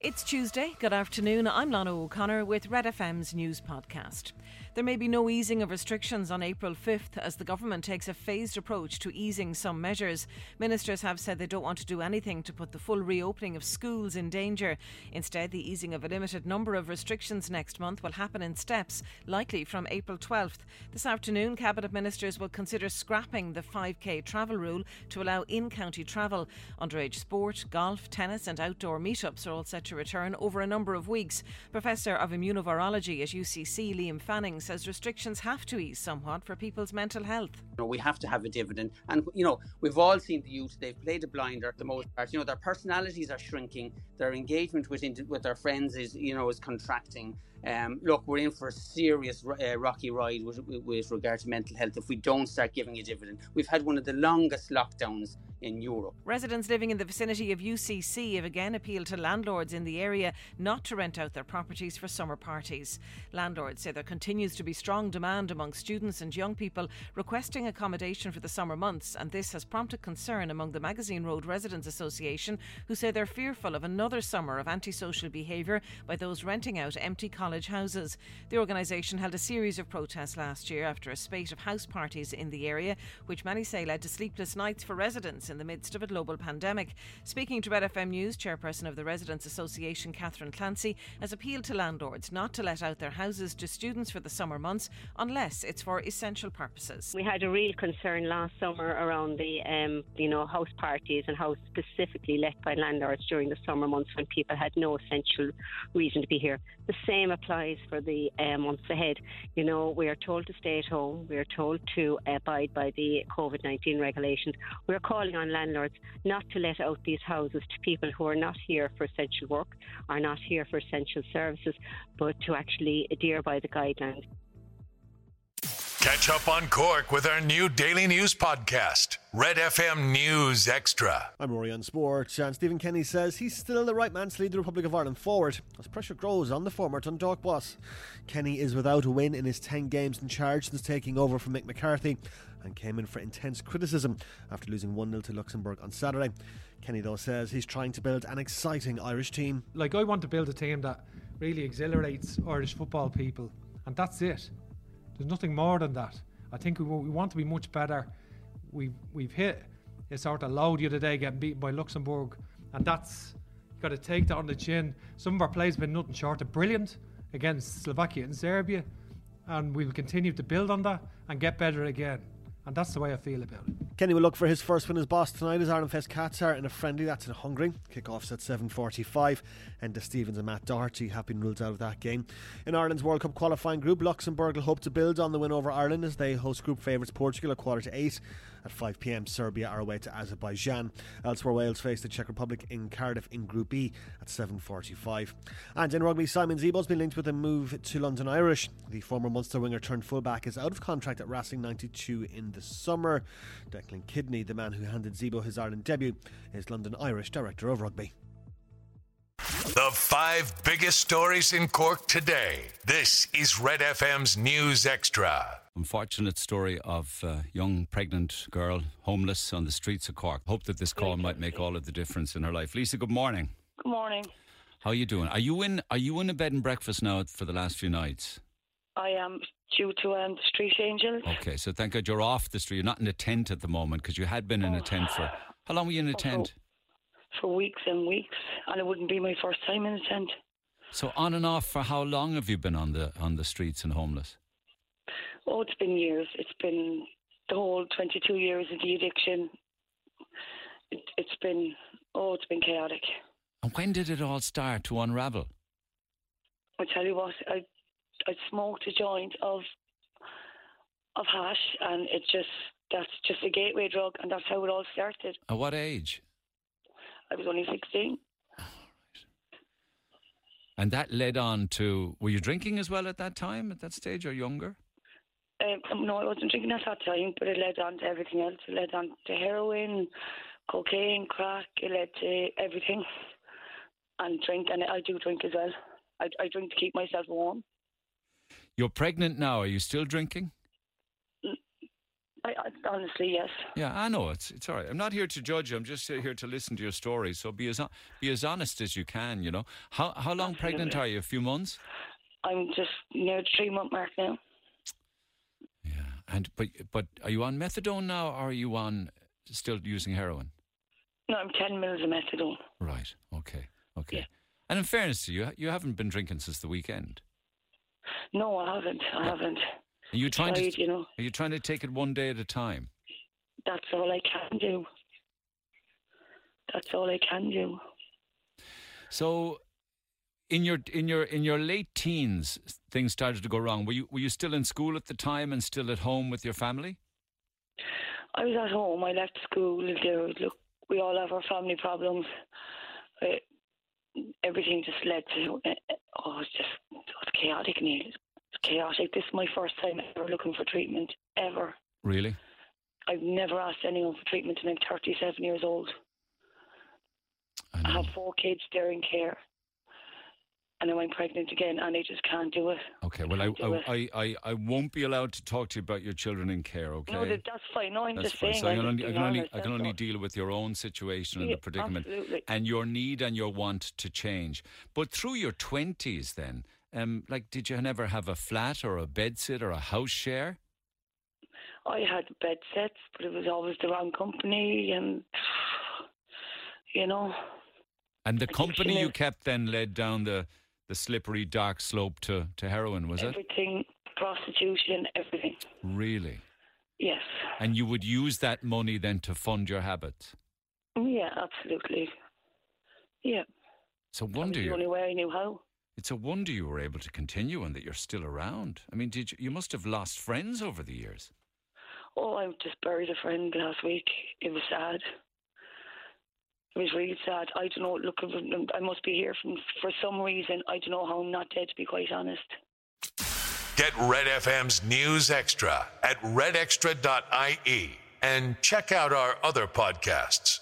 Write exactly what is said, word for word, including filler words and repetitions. It's Tuesday. Good afternoon. I'm Lana O'Connor with Red F M's News Podcast. There may be no easing of restrictions on April fifth as the government takes a phased approach to easing some measures. Ministers have said they don't want to do anything to put the full reopening of schools in danger. Instead, the easing of a limited number of restrictions next month will happen in steps, likely from April twelfth. This afternoon, Cabinet Ministers will consider scrapping the five k travel rule to allow in-county travel. Underage sport, golf, tennis and outdoor meetups are all set to return over a number of weeks. Professor of Immunovirology at U C C, Liam Fanning, says restrictions have to ease somewhat for people's mental health. You know, we have to have a dividend, and you know, we've all seen the youth, they've played a blinder for the most part. You know, their personalities are shrinking, their engagement with with their friends is, you know, is contracting. Um, look, we're in for a serious uh, rocky ride with, with regard to mental health if we don't start giving a dividend. We've had one of the longest lockdowns in Europe. Residents living in the vicinity of U C C have again appealed to landlords in the area not to rent out their properties for summer parties. Landlords say there continues to be strong demand among students and young people requesting accommodation for the summer months, and this has prompted concern among the Magazine Road Residents Association, who say they're fearful of another summer of antisocial behaviour by those renting out empty college houses. The organisation held a series of protests last year after a spate of house parties in the area, which many say led to sleepless nights for residents in the midst of a global pandemic. Speaking to Red F M News, chairperson of the Residents Association, Catherine Clancy, has appealed to landlords not to let out their houses to students for the summer months unless it's for essential purposes. We had a real concern last summer around the, um, you know, house parties and how specifically let by landlords during the summer months when people had no essential reason to be here. The same applies for the uh, months ahead. You know, we are told to stay at home. We are told to abide by the covid nineteen regulations. We are calling on landlords not to let out these houses to people who are not here for essential work, are not here for essential services, but to actually adhere by the guidelines. Catch up on Cork with our new daily news podcast, Red F M News Extra. I'm Rory on Sport, and Stephen Kenny says he's still the right man to lead the Republic of Ireland forward as pressure grows on the former Dundalk boss. Kenny is without a win in his ten games in charge since taking over from Mick McCarthy, and came in for intense criticism after losing one nil to Luxembourg on Saturday. Kenny, though, says he's trying to build an exciting Irish team. Like, I want to build a team that really exhilarates Irish football people, and that's it. There's nothing more than that. I think we, we want to be much better. We've, we've hit a sort of low the other day, getting beaten by Luxembourg, and that's got to take that on the chin. Some of our players have been nothing short of brilliant against Slovakia and Serbia, and we'll continue to build on that and get better again. And that's the way I feel about it. Kenny will look for his first win as boss tonight as Ireland face Qatar in a friendly. That's in Hungary. Kick-off's at seven forty-five. Enda Stevens and Matt Doherty have been ruled out of that game. In Ireland's World Cup qualifying group, Luxembourg will hope to build on the win over Ireland as they host group favourites Portugal at quarter to eight. At five p.m, Serbia are away to Azerbaijan. Elsewhere, Wales face the Czech Republic in Cardiff in Group E at seven forty-five. And in rugby, Simon Zebo has been linked with a move to London Irish. The former Munster winger turned fullback is out of contract at Racing ninety-two in the summer. Clint Kidney, the man who handed Zebo his Ireland debut, is London Irish Director of Rugby. The five biggest stories in Cork today. This is Red F M's News Extra. Unfortunate story of a young pregnant girl, homeless on the streets of Cork. Hope that this call might make all of the difference in her life. Lisa, good morning. Good morning. How are you doing? Are you in, are you in a bed and breakfast now for the last few nights? I am due to um, the street angels. Okay, so thank God you're off the street. You're not in a tent at the moment, because you had been in a tent for... How long were you in a tent? For weeks and weeks, and it wouldn't be my first time in a tent. So on and off, for how long have you been on the on the streets and homeless? Oh, it's been years. It's been the whole twenty-two years of the addiction. It, it's been... Oh, it's been chaotic. And when did it all start to unravel? I tell you what, I... I smoked a joint of of hash, and it just that's just a gateway drug, and that's how it all started. At what age? I was only sixteen. Oh, right. And that led on to... Were you drinking as well at that time, at that stage, or younger? Um, no, I wasn't drinking at that time, but it led on to everything else. It led on to heroin, cocaine, crack. It led to everything. And drink, and I do drink as well. I, I drink to keep myself warm. You're pregnant now. Are you still drinking? honestly, yes. Yeah, I know. It's it's all right. I'm not here to judge you. I'm just here to listen to your story. So be as be as honest as you can, you know. How how long Absolutely. pregnant are you? A few months? I'm just near the three-month mark now. Yeah. and But but are you on methadone now, or are you on still using heroin? No, I'm ten mils of methadone. Right. Okay. Okay. Yeah. And in fairness to you, you haven't been drinking since the weekend. No, I haven't. I yeah. haven't. Are you trying tried, to? You know. Are you trying to take it one day at a time? That's all I can do. That's all I can do. So, in your in your in your late teens, things started to go wrong. Were you were you still in school at the time and still at home with your family? I was at home. I left school. Look, we all have our family problems. I, Everything just led to, oh, it's just it was chaotic, Neil. It's chaotic. This is my first time ever looking for treatment, ever. Really? I've never asked anyone for treatment, and I'm thirty-seven years old. I, I have four kids, they're in care. And now I'm pregnant again, and I just can't do it. Okay, well, I I, I, I I won't be allowed to talk to you about your children in care, okay? No, that's fine. No, I'm that's just fine. saying. So I can only, I can only, I can only deal with your own situation yeah, and the predicament. Absolutely. And your need and your want to change. But through your twenties then, um, like, did you never have a flat or a bedsit or a house share? I had bedsits, but it was always the wrong company, and, you know. And the company you kept then led down the... the slippery, dark slope to, to heroin, was everything, it? Everything, prostitution, everything. Really? Yes. And you would use that money then to fund your habit? Yeah, absolutely. Yeah. It's a wonder. That was the you, only way I knew how. It's a wonder you were able to continue and that you're still around. I mean, did you, you must have lost friends over the years. Oh, I just buried a friend last week. It was sad. It was really sad. I don't know. Look, I must be here from, for some reason. I don't know how I'm not dead, to be quite honest. Get Red F M's News Extra at red extra dot I E and check out our other podcasts.